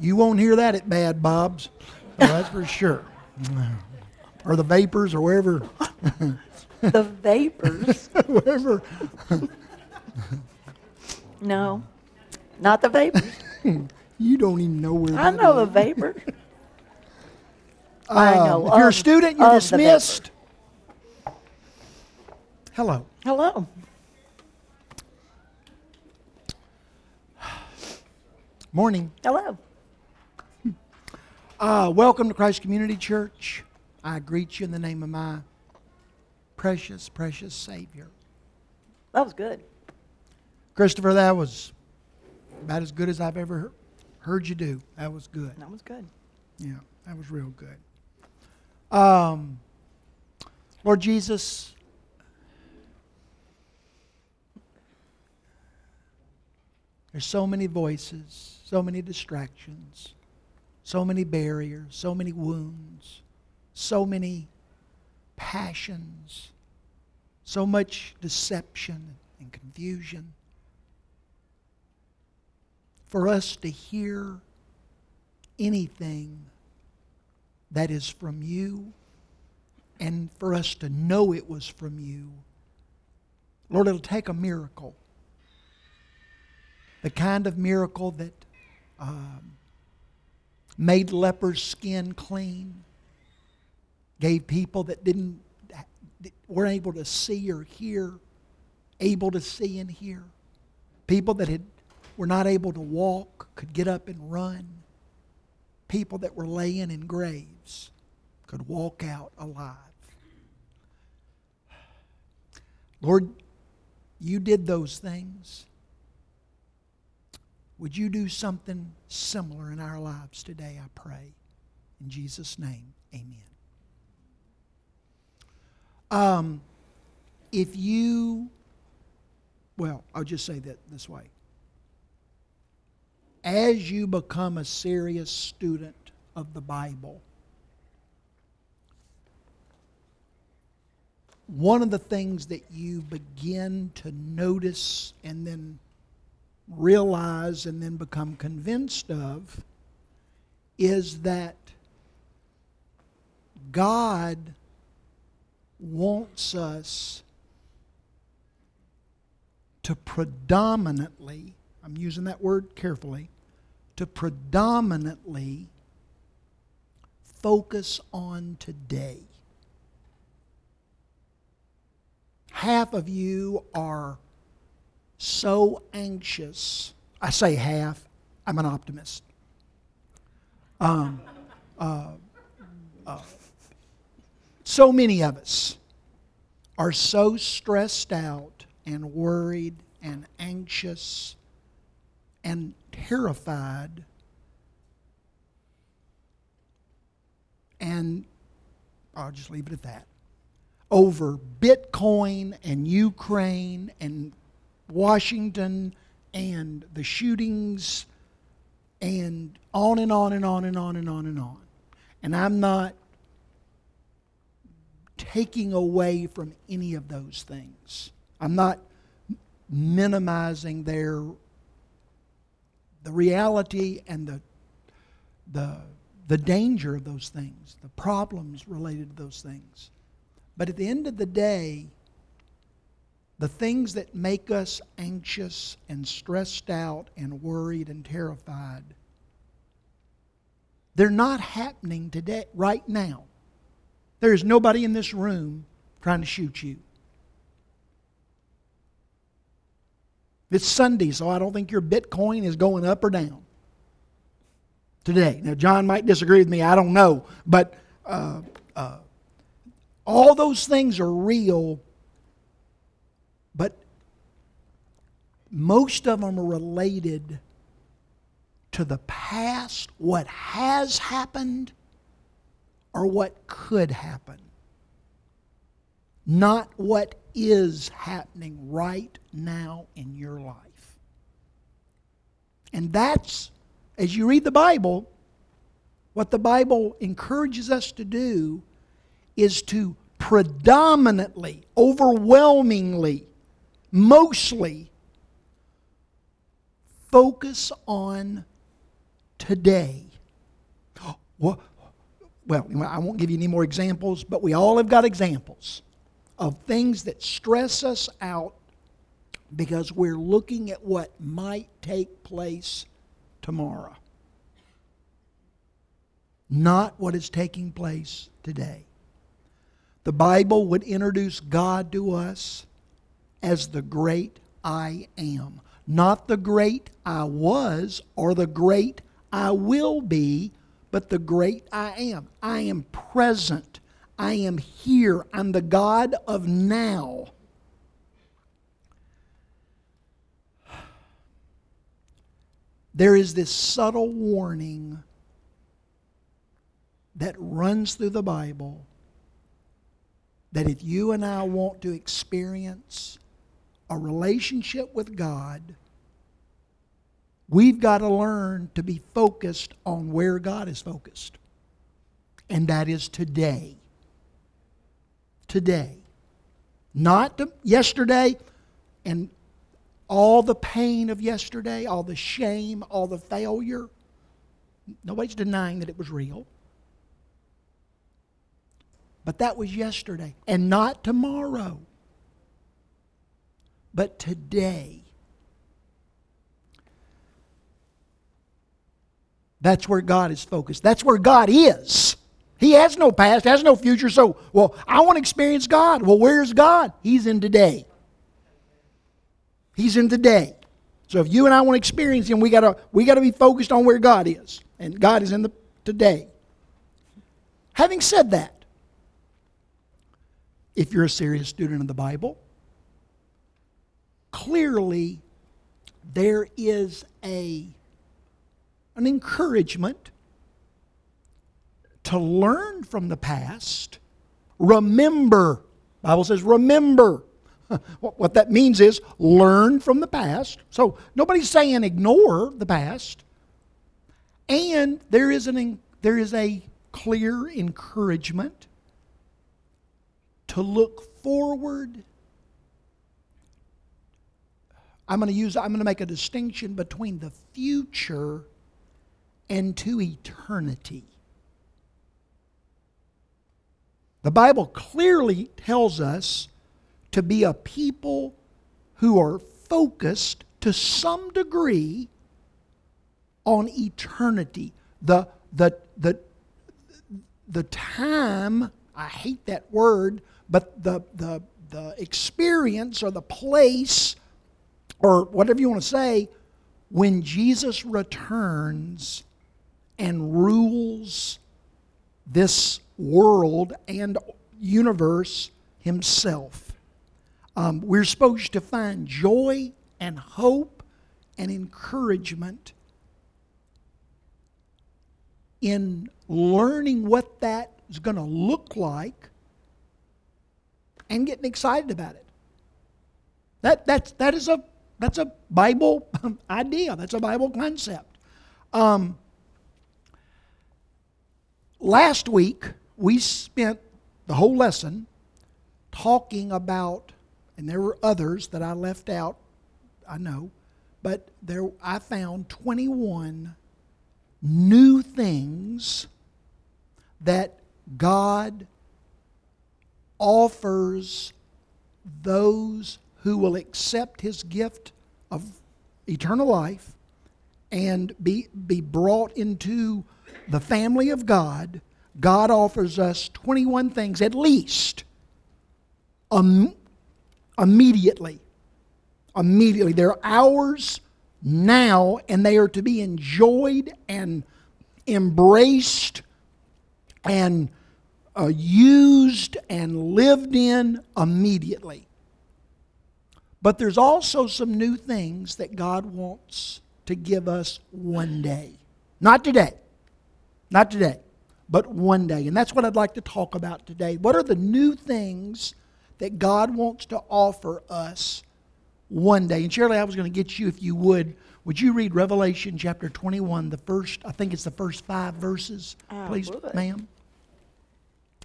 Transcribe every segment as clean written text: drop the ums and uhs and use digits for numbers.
You won't hear that at Bad Bob's, so that's for sure. Or the vapors or wherever. The vapors? Wherever. No, not the vapors. You don't even know where I know is. A vapor. I know. If you're a student, you're dismissed. Hello. Hello. Morning. Hello. Welcome to Christ Community Church. I greet you in the name of my precious, precious Savior. That was good. Christopher, that was about as good as I've ever heard you do. That was good. That was good. Yeah, that was real good. Lord Jesus, there's so many voices, so many distractions, so many barriers, so many wounds, so many passions, so much deception and confusion. For us to hear anything that is from you, and for us to know it was from you, Lord, it'll take a miracle. The kind of miracle that made lepers' skin clean, gave people that weren't able to see or hear, able to see and hear. People that were not able to walk could get up and run. People that were laying in graves could walk out alive. Lord, you did those things. Would you do something similar in our lives today, I pray. In Jesus' name, amen. I'll just say that this way. As you become a serious student of the Bible, one of the things that you begin to notice and then realize and then become convinced of is that God wants us to predominantly, I'm using that word carefully, to predominantly focus on today. Half of you are so anxious. I say half. I'm an optimist. So many of us are so stressed out and worried and anxious and terrified and I'll just leave it at that. Over Bitcoin and Ukraine and Washington and the shootings and on and on and on and on and on and on. And I'm not taking away from any of those things. I'm not minimizing the reality and the danger of those things, the problems related to those things. But at the end of the day, the things that make us anxious and stressed out and worried and terrified, they're not happening today, right now. There is nobody in this room trying to shoot you. It's Sunday, so I don't think your Bitcoin is going up or down today. Now, John might disagree with me. I don't know. But all those things are real. But most of them are related to the past, what has happened, or what could happen. Not what is happening right now in your life. And that's, as you read the Bible, what the Bible encourages us to do is to predominantly, overwhelmingly, mostly focus on today. Well, I won't give you any more examples, but we all have got examples of things that stress us out because we're looking at what might take place tomorrow, not what is taking place today. The Bible would introduce God to us as the great I am, not the great I was or the great I will be, but the great I am. I am present. I am here. I'm the God of now. There is this subtle warning that runs through the Bible that if you and I want to experience a relationship with God, we've got to learn to be focused on where God is focused. And that is today. Today. Not yesterday and all the pain of yesterday, all the shame, all the failure. Nobody's denying that it was real. But that was yesterday. And not tomorrow. But today. That's where God is focused. That's where God is. He has no past, has no future. So, I want to experience God. Well, where's God? He's in today. He's in today. So if you and I want to experience Him, we got to be focused on where God is. And God is in the today. Having said that, if you're a serious student of the Bible, clearly there is an encouragement to learn from the past. Remember. The Bible says remember. What that means is learn from the past. So nobody's saying ignore the past. And there is a clear encouragement to look forward. I'm going to make a distinction between the future and to eternity. The Bible clearly tells us to be a people who are focused to some degree on eternity. The time, I hate that word, but the experience or the place or whatever you want to say when Jesus returns and rules this world and universe Himself. We're supposed to find joy and hope and encouragement in learning what that is going to look like and getting excited about it. That's a Bible idea. That's a Bible concept. Last week, we spent the whole lesson talking about, and there were others that I left out, I know, but I found 21 new things that God offers those who will accept His gift of eternal life and be brought into the family of God. God offers us 21 things at least immediately. Immediately. They're ours now, and they are to be enjoyed and embraced and used and lived in immediately. But there's also some new things that God wants to give us one day. Not today. Not today, but one day. And that's what I'd like to talk about today. What are the new things that God wants to offer us one day? And Shirley, I was going to get you, if you would you read Revelation chapter 21, the first 5 verses, please, ma'am?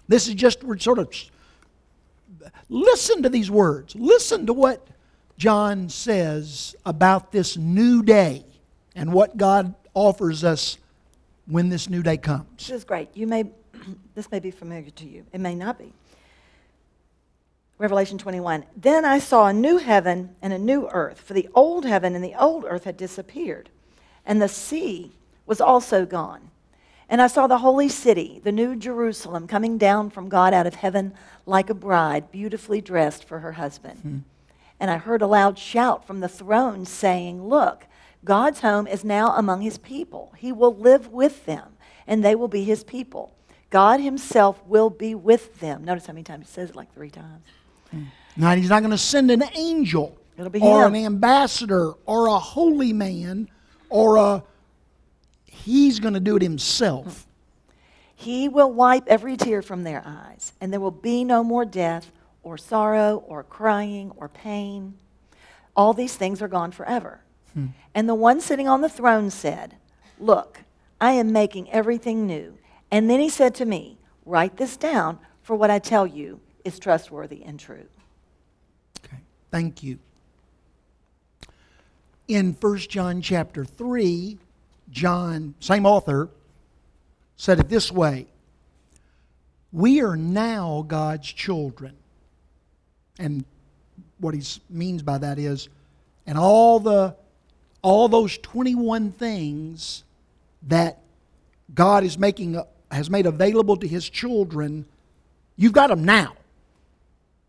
This is just, we're sort of, listen to these words. Listen to what John says about this new day and what God offers us when this new day comes. This is great. This may be familiar to you. It may not be. Revelation 21. Then I saw a new heaven and a new earth, for the old heaven and the old earth had disappeared, and the sea was also gone. And I saw the holy city, the new Jerusalem, coming down from God out of heaven like a bride, beautifully dressed for her husband. Hmm. And I heard a loud shout from the throne saying, "Look, God's home is now among his people. He will live with them, and they will be his people. God himself will be with them." Notice how many times he says it, like 3 times. Now, he's not going to send an angel or an ambassador or a holy man or a... He's going to do it himself. He will wipe every tear from their eyes, and there will be no more death or sorrow or crying or pain. All these things are gone forever. Hmm. And the one sitting on the throne said, "Look, I am making everything new." And then he said to me, "Write this down, for what I tell you is trustworthy and true." Okay, thank you. In 1 John chapter 3, John, same author, said it this way: we are now God's children. And what he means by that is, and all those 21 things that God is has made available to his children, you've got them now.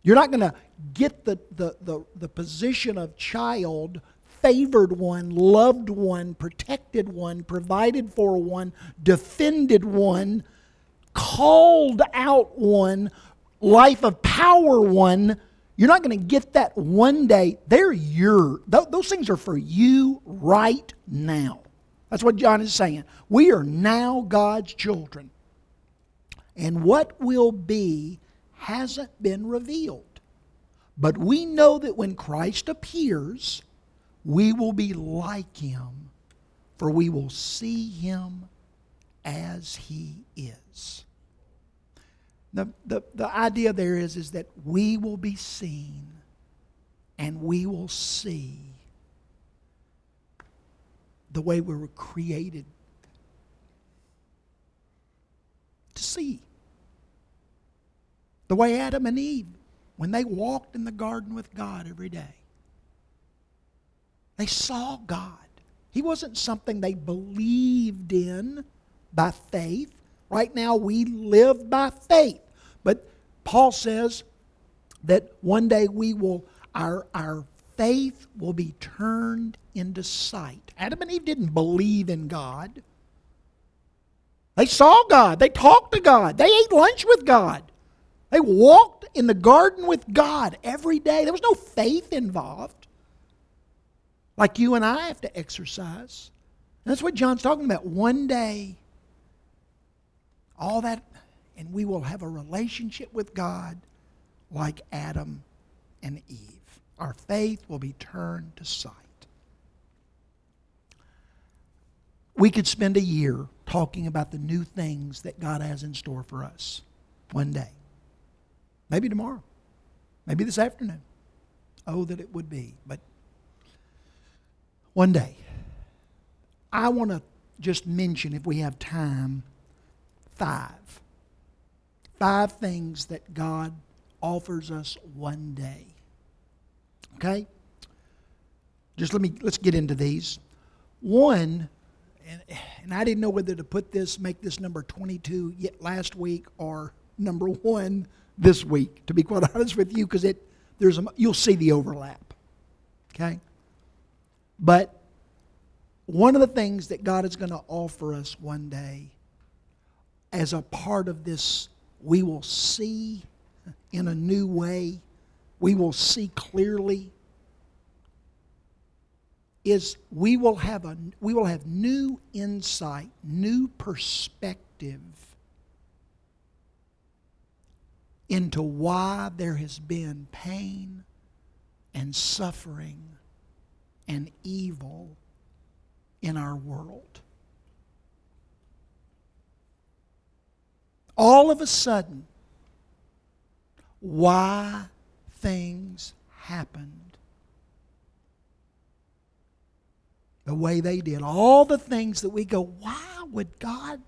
You're not going to get the position of child, favored one, loved one, protected one, provided for one, defended one, called out one, life of power one. You're not going to get that one day. Those things are for you right now. That's what John is saying. We are now God's children. And what will be hasn't been revealed. But we know that when Christ appears, we will be like him, for we will see him as he is. The idea there is that we will be seen and we will see the way we were created to see. The way Adam and Eve, when they walked in the garden with God every day, they saw God. He wasn't something they believed in by faith. Right now we live by faith. But Paul says that one day we will, our faith will be turned into sight. Adam and Eve didn't believe in God. They saw God. They talked to God. They ate lunch with God. They walked in the garden with God every day. There was no faith involved, like you and I have to exercise. And that's what John's talking about. One day, all that, and we will have a relationship with God like Adam and Eve. Our faith will be turned to sight. We could spend a year talking about the new things that God has in store for us one day. Maybe tomorrow. Maybe this afternoon. Oh, that it would be. But one day, I want to just mention, if we have time, 5. 5 things that God offers us one day. Okay? Let's get into these. One, and I didn't know whether to make this number 22 yet last week or number 1 this week, to be quite honest with you, because you'll see the overlap. Okay? But one of the things that God is going to offer us one day as a part of this, we will see in a new way, we will see clearly, is we will have new insight, new perspective into why there has been pain and suffering and evil in our world. All of a sudden, why things happened the way they did. All the things that we go, why would God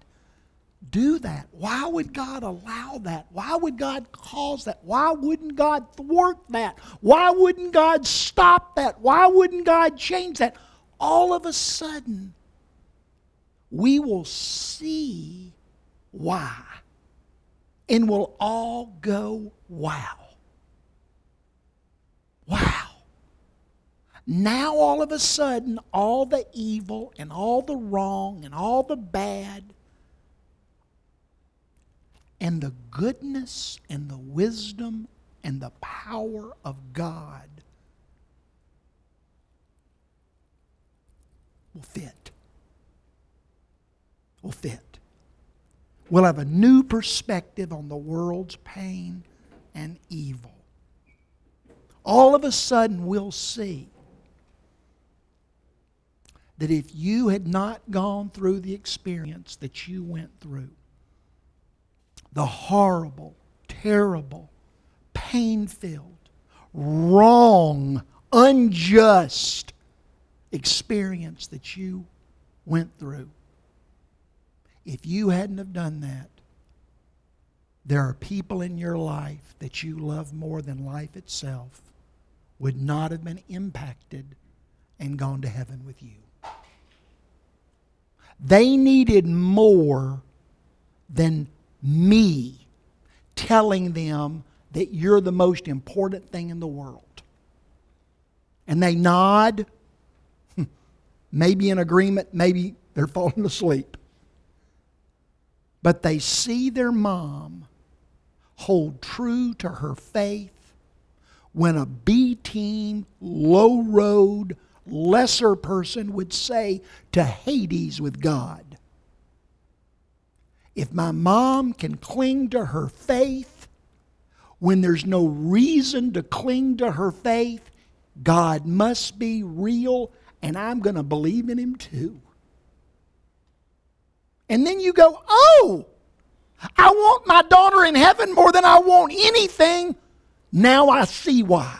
do that? Why would God allow that? Why would God cause that? Why wouldn't God thwart that? Why wouldn't God stop that? Why wouldn't God change that? All of a sudden, we will see why. And we'll all go, wow. Wow. Now all of a sudden, all the evil and all the wrong and all the bad and the goodness and the wisdom and the power of God will fit. Will fit. We'll have a new perspective on the world's pain and evil. All of a sudden, we'll see that if you had not gone through the experience that you went through, the horrible, terrible, pain-filled, wrong, unjust experience that you went through, if you hadn't have done that, there are people in your life that you love more than life itself would not have been impacted and gone to heaven with you. They needed more than me telling them that you're the most important thing in the world. And they nod, maybe in agreement, maybe they're falling asleep. But they see their mom hold true to her faith when a B-team, low-road, lesser person would say to Hades with God, if my mom can cling to her faith when there's no reason to cling to her faith, God must be real and I'm going to believe in Him too. And then you go, oh, I want my daughter in heaven more than I want anything. Now I see why.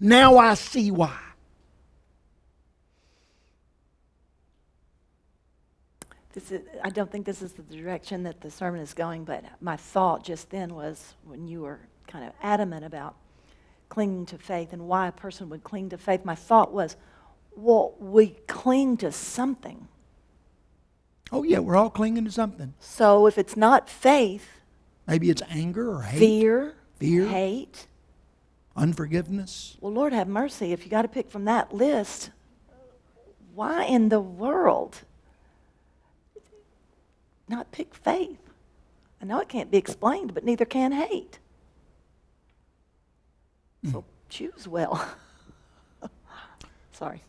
Now I see why. I don't think this is the direction that the sermon is going, but my thought just then was when you were kind of adamant about clinging to faith and why a person would cling to faith, my thought was, well, we cling to something. Oh, yeah, we're all clinging to something. So if it's not faith, maybe it's anger or hate. Fear. Hate. Unforgiveness. Well, Lord have mercy. If you got to pick from that list, why in the world not pick faith? I know it can't be explained, but neither can hate. So choose well. Sorry.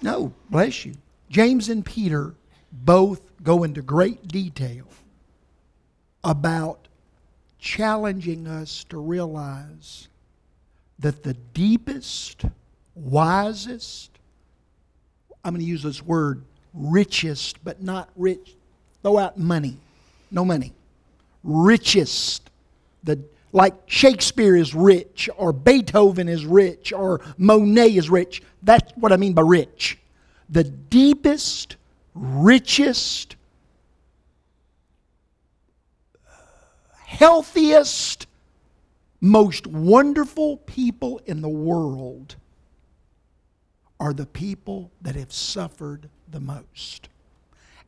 No, bless you. James and Peter both go into great detail about challenging us to realize that the deepest, wisest, I'm going to use this word, richest, but not rich, throw out money, no money, richest, like Shakespeare is rich, or Beethoven is rich, or Monet is rich. That's what I mean by rich. The deepest, richest, healthiest, most wonderful people in the world are the people that have suffered the most.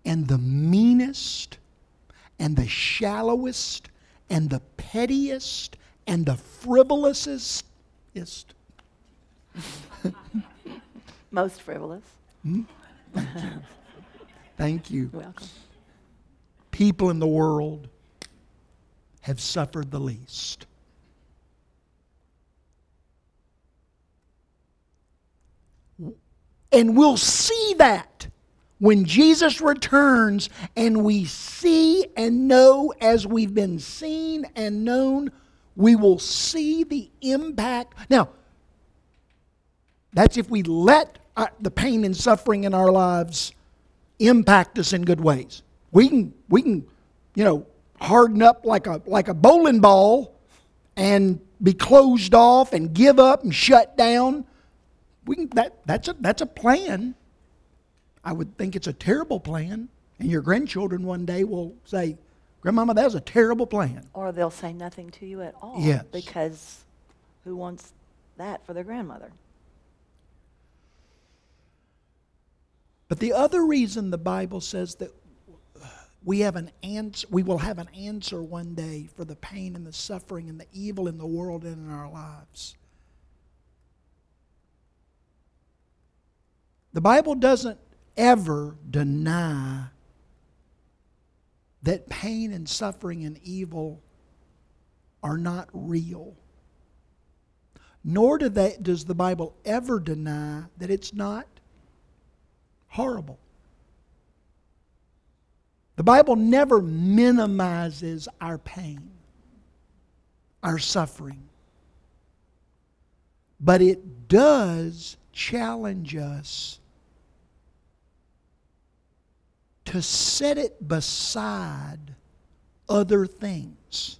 And the meanest, and the shallowest, and the pettiest, and the frivolousest, most frivolous. Thank you. Thank you. You're welcome. People in the world have suffered the least. And we'll see that when Jesus returns and we see and know as we've been seen and known, we will see the impact. Now, that's if we let the pain and suffering in our lives impact us in good ways. We can, harden up like a bowling ball and be closed off and give up and shut down. That's a plan. I would think it's a terrible plan, and your grandchildren one day will say, Grandmama, that was a terrible plan. Or they'll say nothing to you at all. Yes. Because who wants that for their grandmother? But the other reason the Bible says that we will have an answer one day for the pain and the suffering and the evil in the world and in our lives. The Bible doesn't ever deny that pain and suffering and evil are not real. Nor does the Bible ever deny that it's not horrible. The Bible never minimizes our pain, our suffering. But it does challenge us to set it beside other things.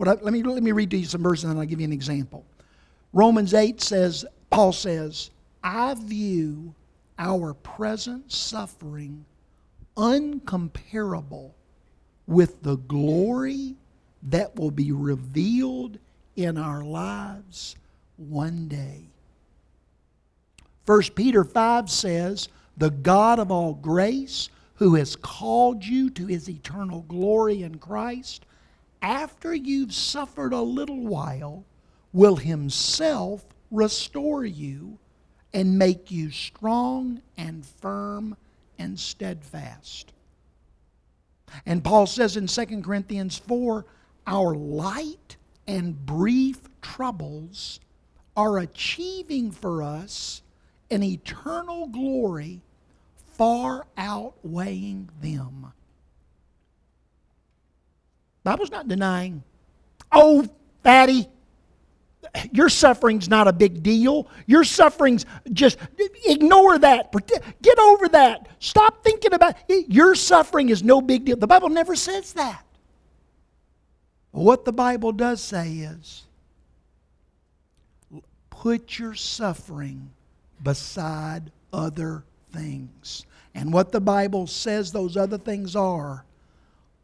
Let me read to you some verses and I'll give you an example. Romans 8 says, Paul says, I view our present suffering uncomparable with the glory that will be revealed in our lives one day. 1 Peter 5 says, the God of all grace, who has called you to His eternal glory in Christ, after you've suffered a little while, will Himself restore you and make you strong and firm and steadfast. And Paul says in 2 Corinthians 4, our light and brief troubles are achieving for us an eternal glory far outweighing them. The Bible's not denying, oh, fatty, your suffering's not a big deal. Your suffering's just, ignore that. Get over that. Stop thinking about it. Your suffering is no big deal. The Bible never says that. What the Bible does say is, put your suffering beside other things. And what the Bible says those other things are,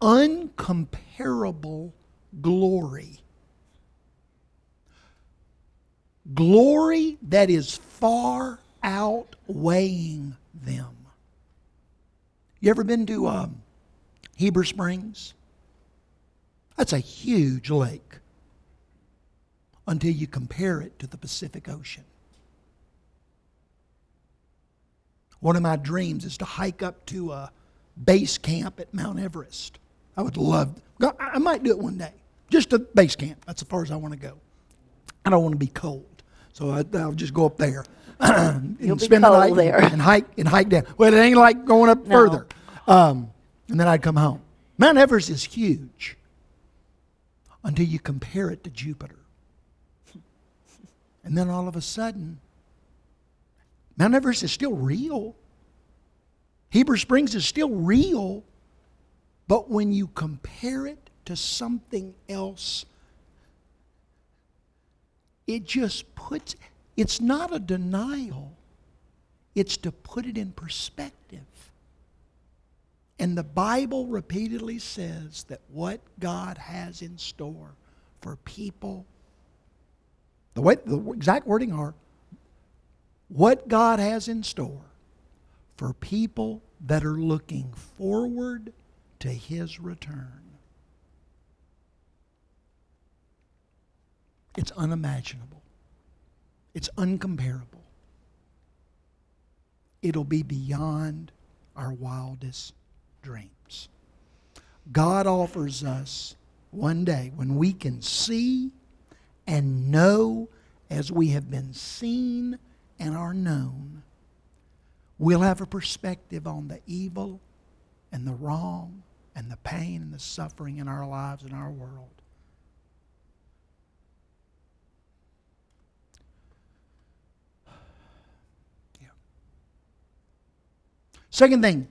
uncomparable glory. Glory that is far outweighing them. You ever been to Heber Springs? That's a huge lake until you compare it to the Pacific Ocean. One of my dreams is to hike up to a base camp at Mount Everest. I would love, I might do it one day. Just a base camp. That's as far as I want to go. I don't want to be cold. So I'll just go up there and spend the night there and hike down. Well, it ain't like going up further. And then I'd come home. Mount Everest is huge until you compare it to Jupiter. And then all of a sudden, Mount Everest is still real. Heber Springs is still real. But when you compare it to something else, it just puts, it's not a denial. It's to put it in perspective. And the Bible repeatedly says that what God has in store for people, the exact wording are, what God has in store for people that are looking forward to His return. It's unimaginable. It's uncomparable. It'll be beyond our wildest dreams. God offers us one day when we can see and know as we have been seen and are known. We'll have a perspective on the evil and the wrong and the pain and the suffering in our lives and our world. Second thing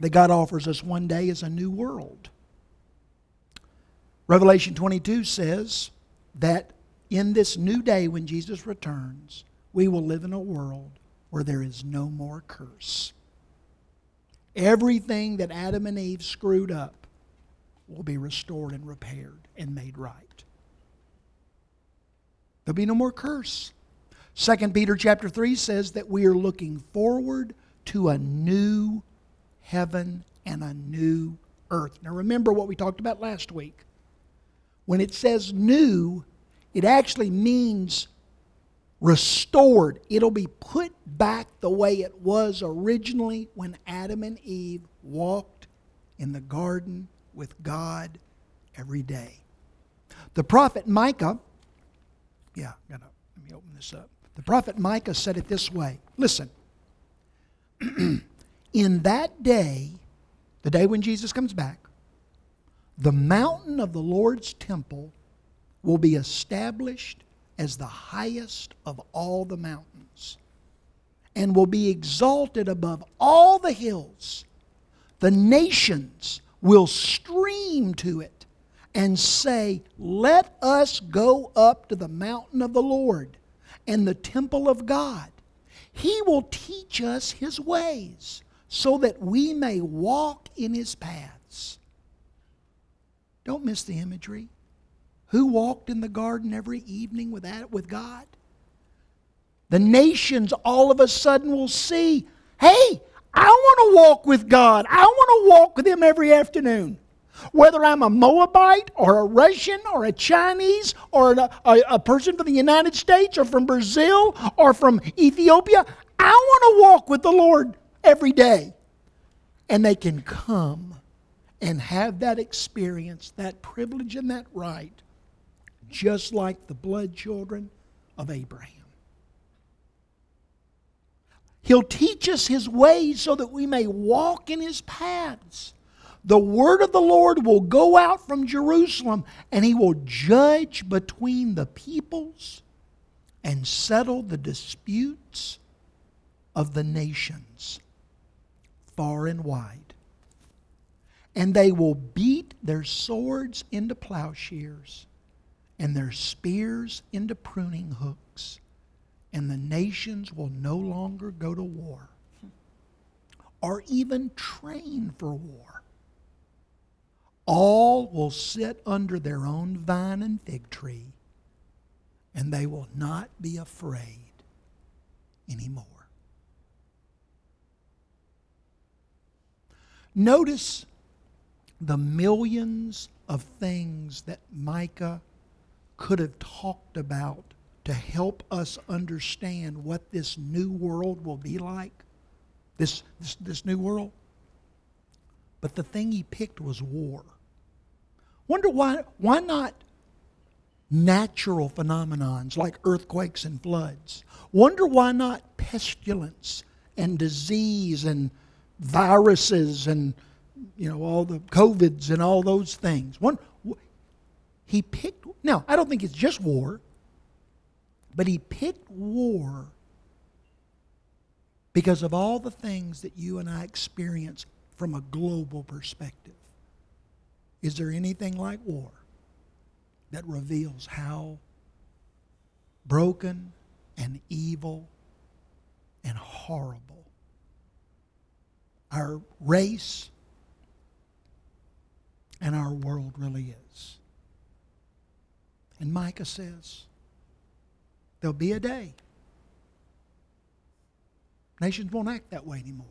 that God offers us one day is a new world. Revelation 22 says that in this new day when Jesus returns, we will live in a world where there is no more curse. Everything that Adam and Eve screwed up will be restored and repaired and made right. There'll be no more curse. 2 Peter chapter 3 says that we are looking forward to a new heaven and a new earth. Now remember what we talked about last week. When it says new, it actually means restored. It'll be put back the way it was originally when Adam and Eve walked in the garden with God every day. The prophet Micah, let me open this up. The prophet Micah said it this way. Listen, in that day, the day when Jesus comes back, the mountain of the Lord's temple will be established as the highest of all the mountains and will be exalted above all the hills. The nations will stream to it and say, "Let us go up to the mountain of the Lord and the temple of God. He will teach us His ways so that we may walk in His paths." Don't miss the imagery. Who walked in the garden every evening with God? The nations all of a sudden will see, hey, I want to walk with God. I want to walk with Him every afternoon. Whether I'm a Moabite or a Russian or a Chinese or a person from the United States or from Brazil or from Ethiopia, I want to walk with the Lord every day. And they can come and have that experience, that privilege and that right, just like the blood children of Abraham. He'll teach us His ways so that we may walk in His paths. The word of the Lord will go out from Jerusalem, and He will judge between the peoples and settle the disputes of the nations far and wide. And they will beat their swords into plowshares and their spears into pruning hooks, and the nations will no longer go to war or even train for war. All will sit under their own vine and fig tree, and they will not be afraid anymore. Notice the millions of things that Micah could have talked about to help us understand what this new world will be like, this new world. But the thing he picked was war. Wonder why not natural phenomenons like earthquakes and floods? Wonder why not pestilence and disease and viruses and, all the COVIDs and all those things. He picked, now, I don't think it's just war, but he picked war because of all the things that you and I experience from a global perspective. Is there anything like war that reveals how broken and evil and horrible our race and our world really is? And Micah says, there'll be a day. Nations won't act that way anymore.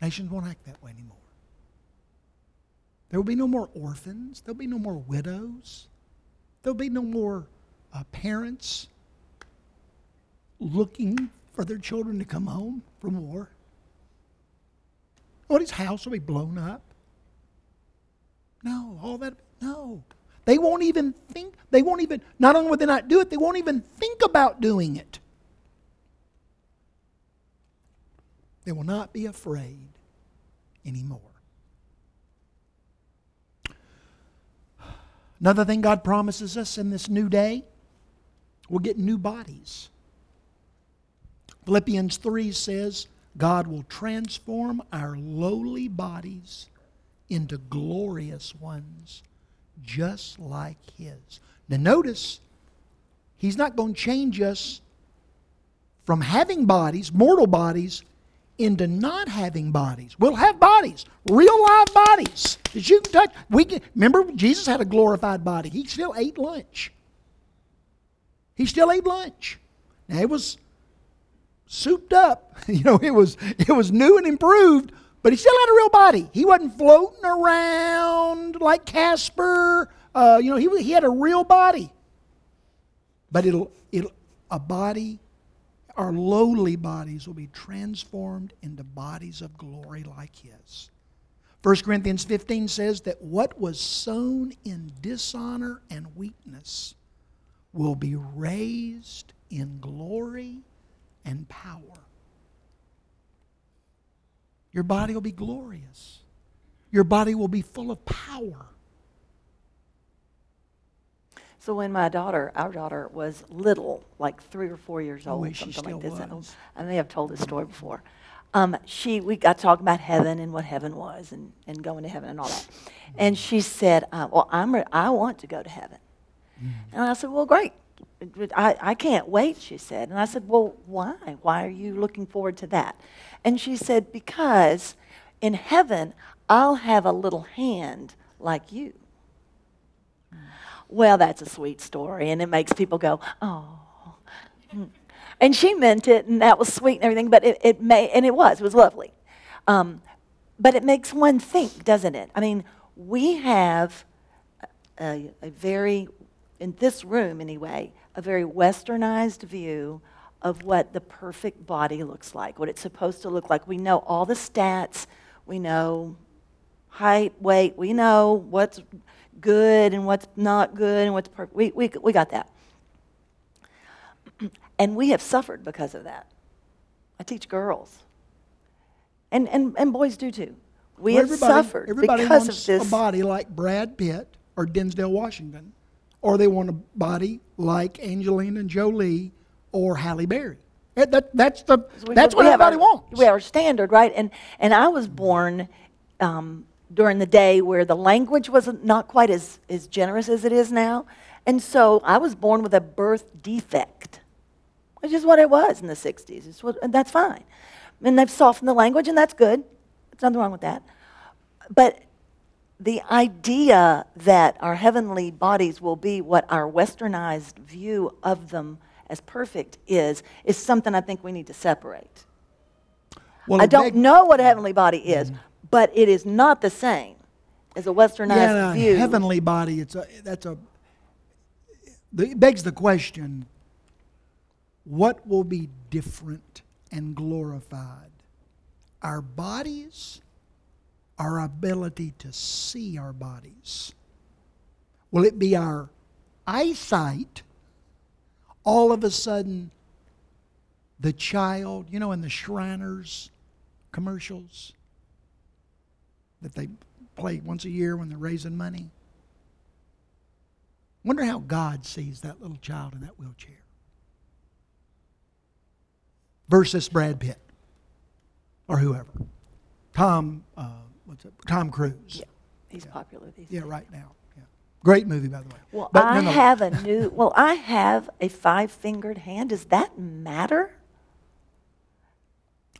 Nations won't act that way anymore. There will be no more orphans. There'll be no more widows. There'll be no more parents looking for their children to come home from war. Nobody's house will be blown up. No, all that, no. They won't even think, not only will they not do it, they won't even think about doing it. They will not be afraid anymore. Another thing God promises us in this new day, we'll get new bodies. Philippians 3 says, God will transform our lowly bodies into glorious ones, just like His. Now notice, He's not going to change us from having bodies, mortal bodies, into not having bodies. We'll have bodies, real live bodies that you can touch. Remember, Jesus had a glorified body. He still ate lunch. Now, it was souped up. You know, it was new and improved, but he still had a real body. He wasn't floating around like Casper. He had a real body. But our lowly bodies will be transformed into bodies of glory like His. 1 Corinthians 15 says that what was sown in dishonor and weakness will be raised in glory and power. Your body will be glorious. Your body will be full of power. So when our daughter was little, like 3 or 4 years old, I may have told this story before. We got talking about heaven and what heaven was and going to heaven and all that. And she said, I want to go to heaven. Mm-hmm. And I said, well, great. I can't wait, she said. And I said, well, why? Why are you looking forward to that? And she said, because in heaven, I'll have a little hand like you. Well, that's a sweet story, and it makes people go, oh. And she meant it, and that was sweet and everything, but it was lovely. But it makes one think, doesn't it? I mean, we have a very, in this room anyway, a very westernized view of what the perfect body looks like, what it's supposed to look like. We know all the stats. We know height, weight. We know what's good and what's not good and what's perfect. We got that. And we have suffered because of that. I teach girls. And boys do too. Everybody because wants of this. A body like Brad Pitt or Denzel Washington, or they want a body like Angelina Jolie or Halle Berry. That's what everybody wants. We have our standard, right? And I was born during the day where the language was not quite as generous as it is now. And so I was born with a birth defect, which is what it was in the 60s. And that's fine. And they've softened the language, and that's good. There's nothing wrong with that. But the idea that our heavenly bodies will be what our westernized view of them as perfect is something I think we need to separate. Well, I don't know what a heavenly body is, but it is not the same as a westernized view. Yeah, heavenly body, it begs the question, what will be different and glorified? Our bodies, our ability to see our bodies. Will it be our eyesight? All of a sudden, the child, you know, in the Shriners commercials that they play once a year when they're raising money. Wonder how God sees that little child in that wheelchair versus Brad Pitt or whoever. Tom Cruise. Yeah, he's popular these days. Yeah, right now. Yeah, great movie, by the way. Well, I have a five-fingered hand. Does that matter?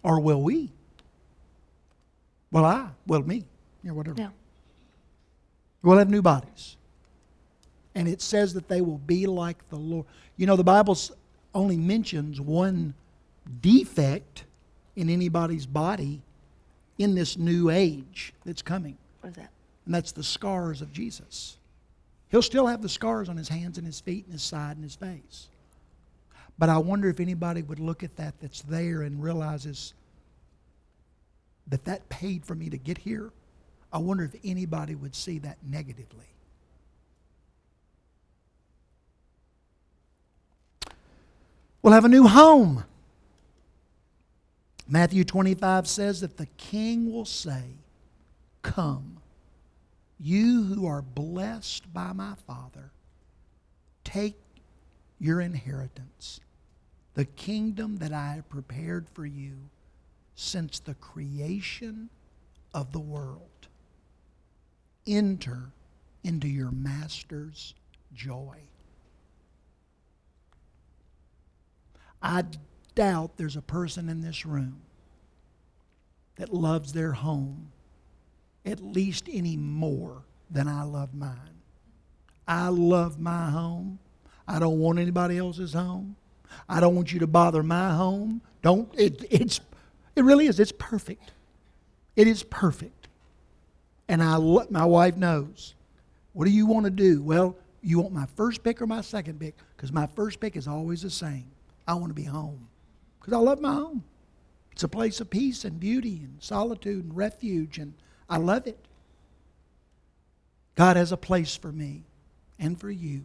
Or will we? Well, me, yeah, whatever. Yeah. We'll have new bodies. And it says that they will be like the Lord. You know, the Bible only mentions one defect in anybody's body in this new age that's coming. What is that? And that's the scars of Jesus. He'll still have the scars on his hands and his feet and his side and his face. But I wonder if anybody would look at that that's there and realizes that paid for me to get here. I wonder if anybody would see that negatively. We'll have a new home. Matthew 25 says that the King will say, "Come, you who are blessed by my Father, take your inheritance, the kingdom that I have prepared for you since the creation of the world. Enter into your master's joy." I doubt there's a person in this room that loves their home at least any more than I love mine. I love my home. I don't want anybody else's home. I don't want you to bother my home. Don't. It really is. It's perfect. It is perfect. And my wife knows. What do you want to do? Well, you want my first pick or my second pick? Because my first pick is always the same. I want to be home. Because I love my home. It's a place of peace and beauty and solitude and refuge. And I love it. God has a place for me and for you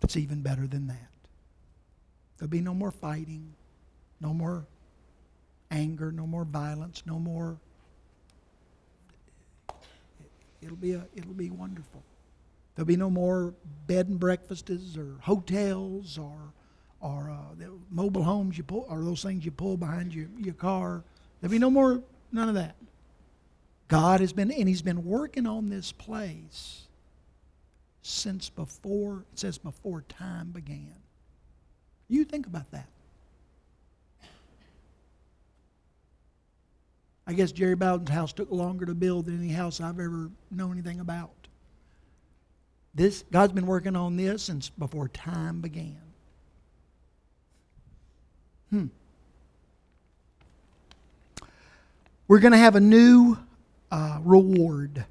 that's even better than that. There'll be no more fighting, no more anger, no more violence, no more. It'll be wonderful. There'll be no more bed and breakfasts or hotels or mobile homes you pull, or those things you pull behind your car. There'll be no more, none of that. God has been, and He's been working on this place since before, it says before time began. You think about that. I guess Jerry Bowden's house took longer to build than any house I've ever known anything about. This, God's been working on this since before time began. We're going to have a new reward.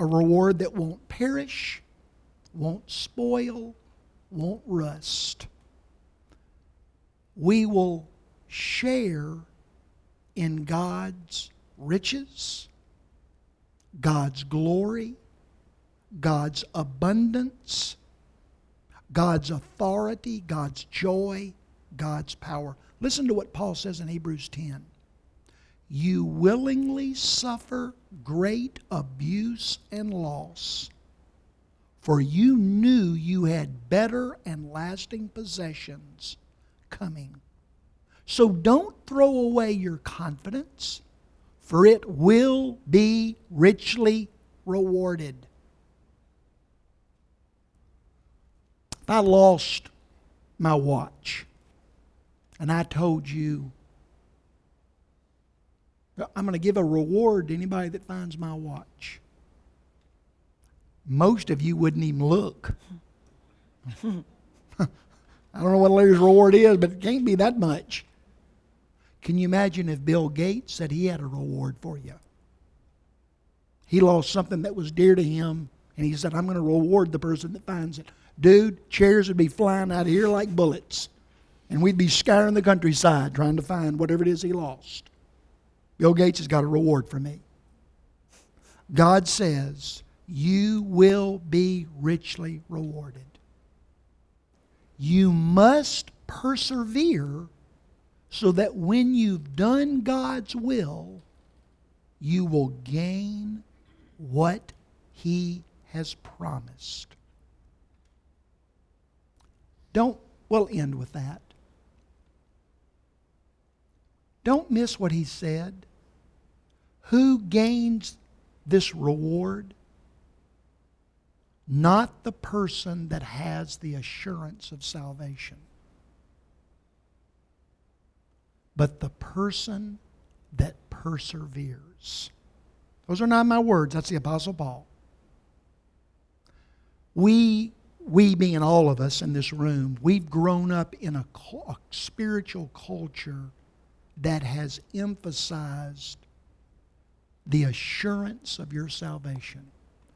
A reward that won't perish, won't spoil, won't rust. We will share in God's riches, God's glory, God's abundance, God's authority, God's joy, God's power. Listen to what Paul says in Hebrews 10. You willingly suffer great abuse and loss, for you knew you had better and lasting possessions coming. So don't throw away your confidence, for it will be richly rewarded. If I lost my watch and I told you, I'm going to give a reward to anybody that finds my watch, most of you wouldn't even look. I don't know what Larry's reward is, but it can't be that much. Can you imagine if Bill Gates said he had a reward for you? He lost something that was dear to him, and he said, I'm going to reward the person that finds it. Dude, chairs would be flying out of here like bullets, and we'd be scouring the countryside trying to find whatever it is he lost. Bill Gates has got a reward for me. God says, you will be richly rewarded. You must persevere so that when you've done God's will, you will gain what He has promised. We'll end with that. Don't miss what He said. Who gains this reward? Not the person that has the assurance of salvation, but the person that perseveres. Those are not my words. That's the Apostle Paul. We being all of us in this room, we've grown up in a spiritual culture that has emphasized the assurance of your salvation.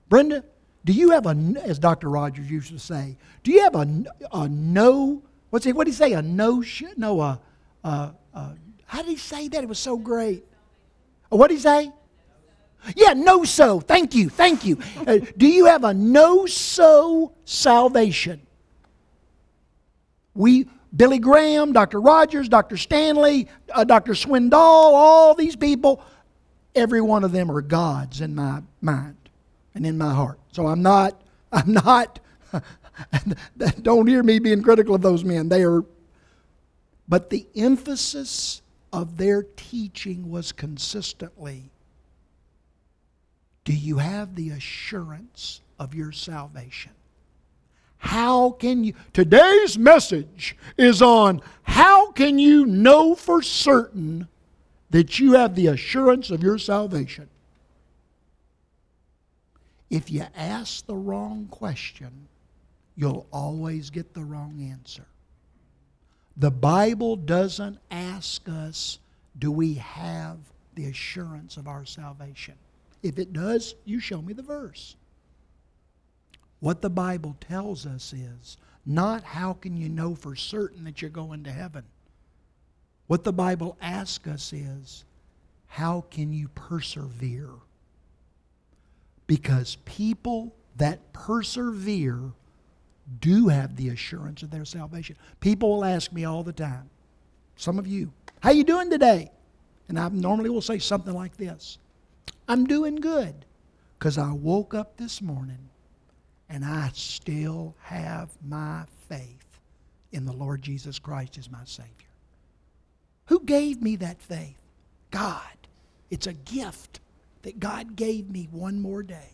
Brenda, do you have a, as Dr. Rogers used to say, do you have a no, what's it, what did he say, a no, no, how did he say that? It was so great. What did he say? Yeah, no-so, thank you. Do you have a no-so salvation? Billy Graham, Dr. Rogers, Dr. Stanley, Dr. Swindoll, all these people, every one of them are gods in my mind and in my heart. So I'm not, don't hear me being critical of those men. But the emphasis of their teaching was consistently, do you have the assurance of your salvation? How can you? Today's message is on how can you know for certain that you have the assurance of your salvation? If you ask the wrong question, you'll always get the wrong answer. The Bible doesn't ask us, do we have the assurance of our salvation? If it does, you show me the verse. What the Bible tells us is not how can you know for certain that you're going to heaven. What the Bible asks us is how can you persevere? Because people that persevere do have the assurance of their salvation. People will ask me all the time, some of you, how you doing today? And I normally will say something like this. I'm doing good because I woke up this morning and I still have my faith in the Lord Jesus Christ as my Savior. Who gave me that faith? God. It's a gift that God gave me one more day.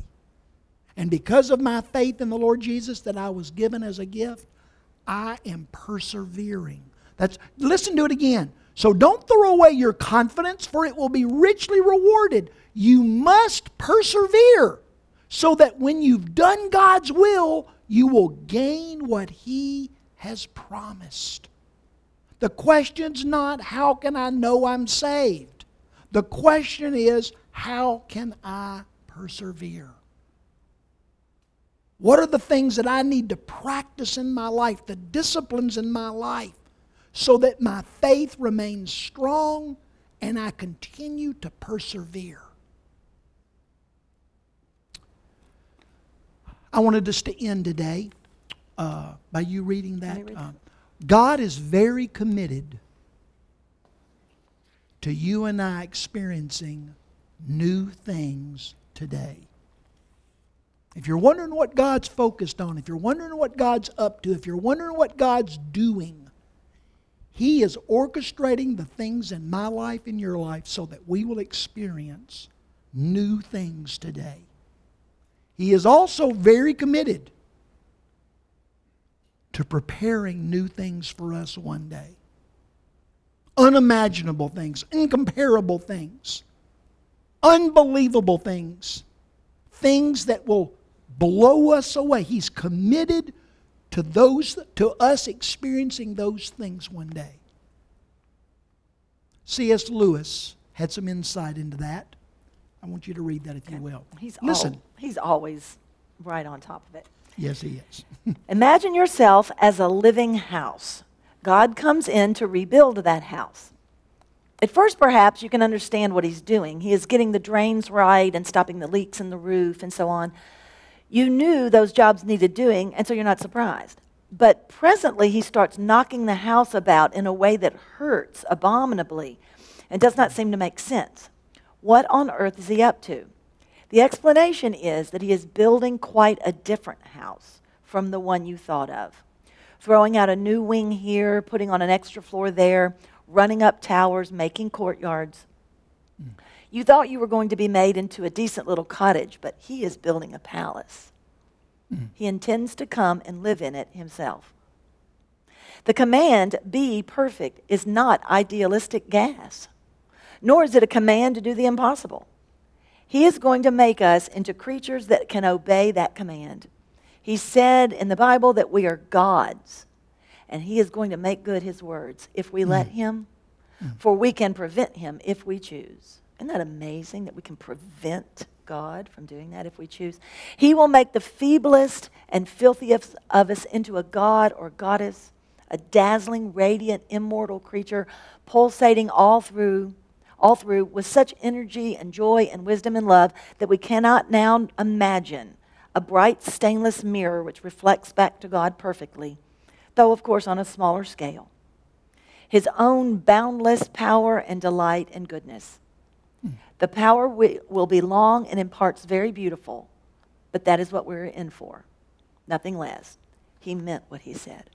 And because of my faith in the Lord Jesus that I was given as a gift, I am persevering. Listen to it again. So don't throw away your confidence, for it will be richly rewarded. You must persevere so that when you've done God's will, you will gain what He has promised. The question's not, how can I know I'm saved? The question is, how can I persevere? What are the things that I need to practice in my life, the disciplines in my life, so that my faith remains strong and I continue to persevere? I wanted us to end today by you reading that. God is very committed to you and I experiencing new things today. If you're wondering what God's focused on, if you're wondering what God's up to, if you're wondering what God's doing, He is orchestrating the things in my life, in your life, so that we will experience new things today. He is also very committed to preparing new things for us one day. Unimaginable things, incomparable things, unbelievable things, things that will blow us away. He's committed to those, to us experiencing those things one day. C.S. Lewis had some insight into that. I want you to read that if you will. He's always right on top of it. Yes, He is. Imagine yourself as a living house. God comes in to rebuild that house. At first, perhaps, you can understand what He's doing. He is getting the drains right and stopping the leaks in the roof and so on. You knew those jobs needed doing, and so you're not surprised. But presently, He starts knocking the house about in a way that hurts abominably and does not seem to make sense. What on earth is He up to? The explanation is that He is building quite a different house from the one you thought of. Throwing out a new wing here, putting on an extra floor there, running up towers, making courtyards. You thought you were going to be made into a decent little cottage, but He is building a palace. He intends to come and live in it Himself. The command, be perfect, is not idealistic gas, nor is it a command to do the impossible. He is going to make us into creatures that can obey that command. He said in the Bible that we are gods, and He is going to make good His words if we let Him, for we can prevent Him if we choose. Isn't that amazing that we can prevent God from doing that if we choose? He will make the feeblest and filthiest of us into a god or goddess, a dazzling, radiant, immortal creature, pulsating all through with such energy and joy and wisdom and love that we cannot now imagine a bright stainless mirror which reflects back to God perfectly, though of course on a smaller scale. His own boundless power and delight and goodness. The power will be long and in parts very beautiful, but that is what we're in for. Nothing less. He meant what He said.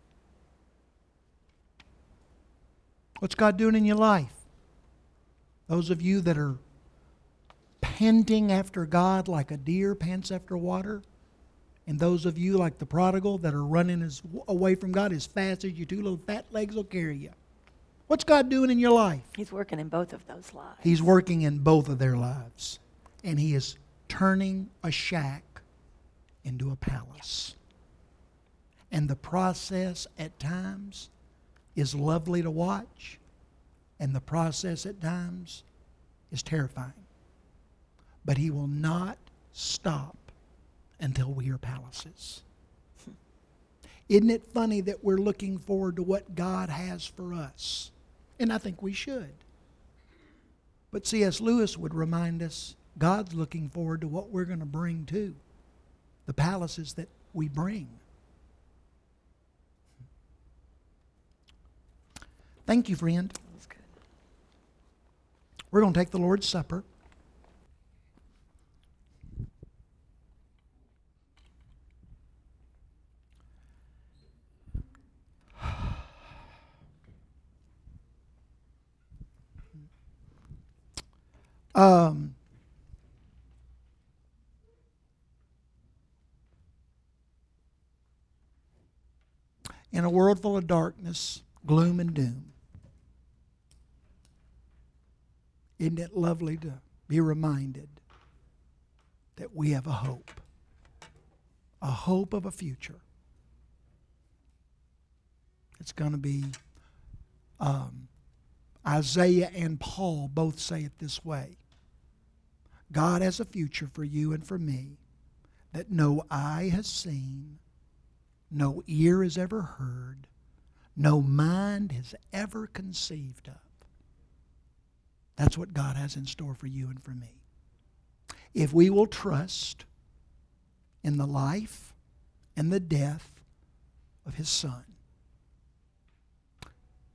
What's God doing in your life? Those of you that are panting after God like a deer pants after water, And those of you like the prodigal that are running away from God as fast as your two little fat legs will carry you. What's God doing in your life? He's working in both of those lives. He's working in both of their lives. And He is turning a shack into a palace. Yeah. And the process at times is lovely to watch. And the process at times is terrifying. But He will not stop until we are palaces. Isn't it funny that we're looking forward to what God has for us? And I think we should. But C.S. Lewis would remind us, God's looking forward to what we're going to bring too. The palaces that we bring. Thank you, friend. That was good. We're going to take the Lord's Supper. In a world full of darkness, gloom and doom, isn't it lovely to be reminded that we have a hope of a future. It's going to be Isaiah and Paul both say it this way. God has a future for you and for me that no eye has seen, no ear has ever heard, no mind has ever conceived of. That's what God has in store for you and for me. If we will trust in the life and the death of His Son.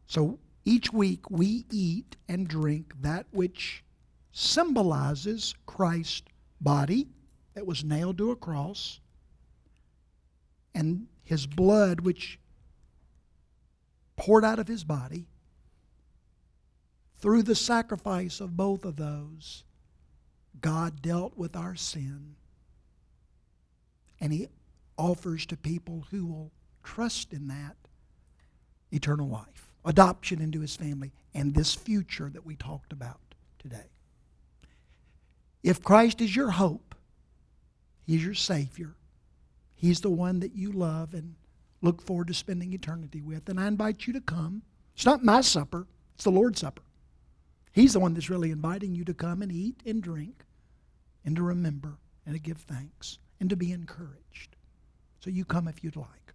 So each week we eat and drink that which symbolizes Christ's body that was nailed to a cross and His blood which poured out of His body. Through the sacrifice of both of those, God dealt with our sin, and He offers to people who will trust in that eternal life, adoption into His family, and this future that we talked about today. If Christ is your hope, He's your Savior, He's the one that you love and look forward to spending eternity with, and I invite you to come. It's not my supper, it's the Lord's Supper. He's the one that's really inviting you to come and eat and drink and to remember and to give thanks and to be encouraged. So you come if you'd like.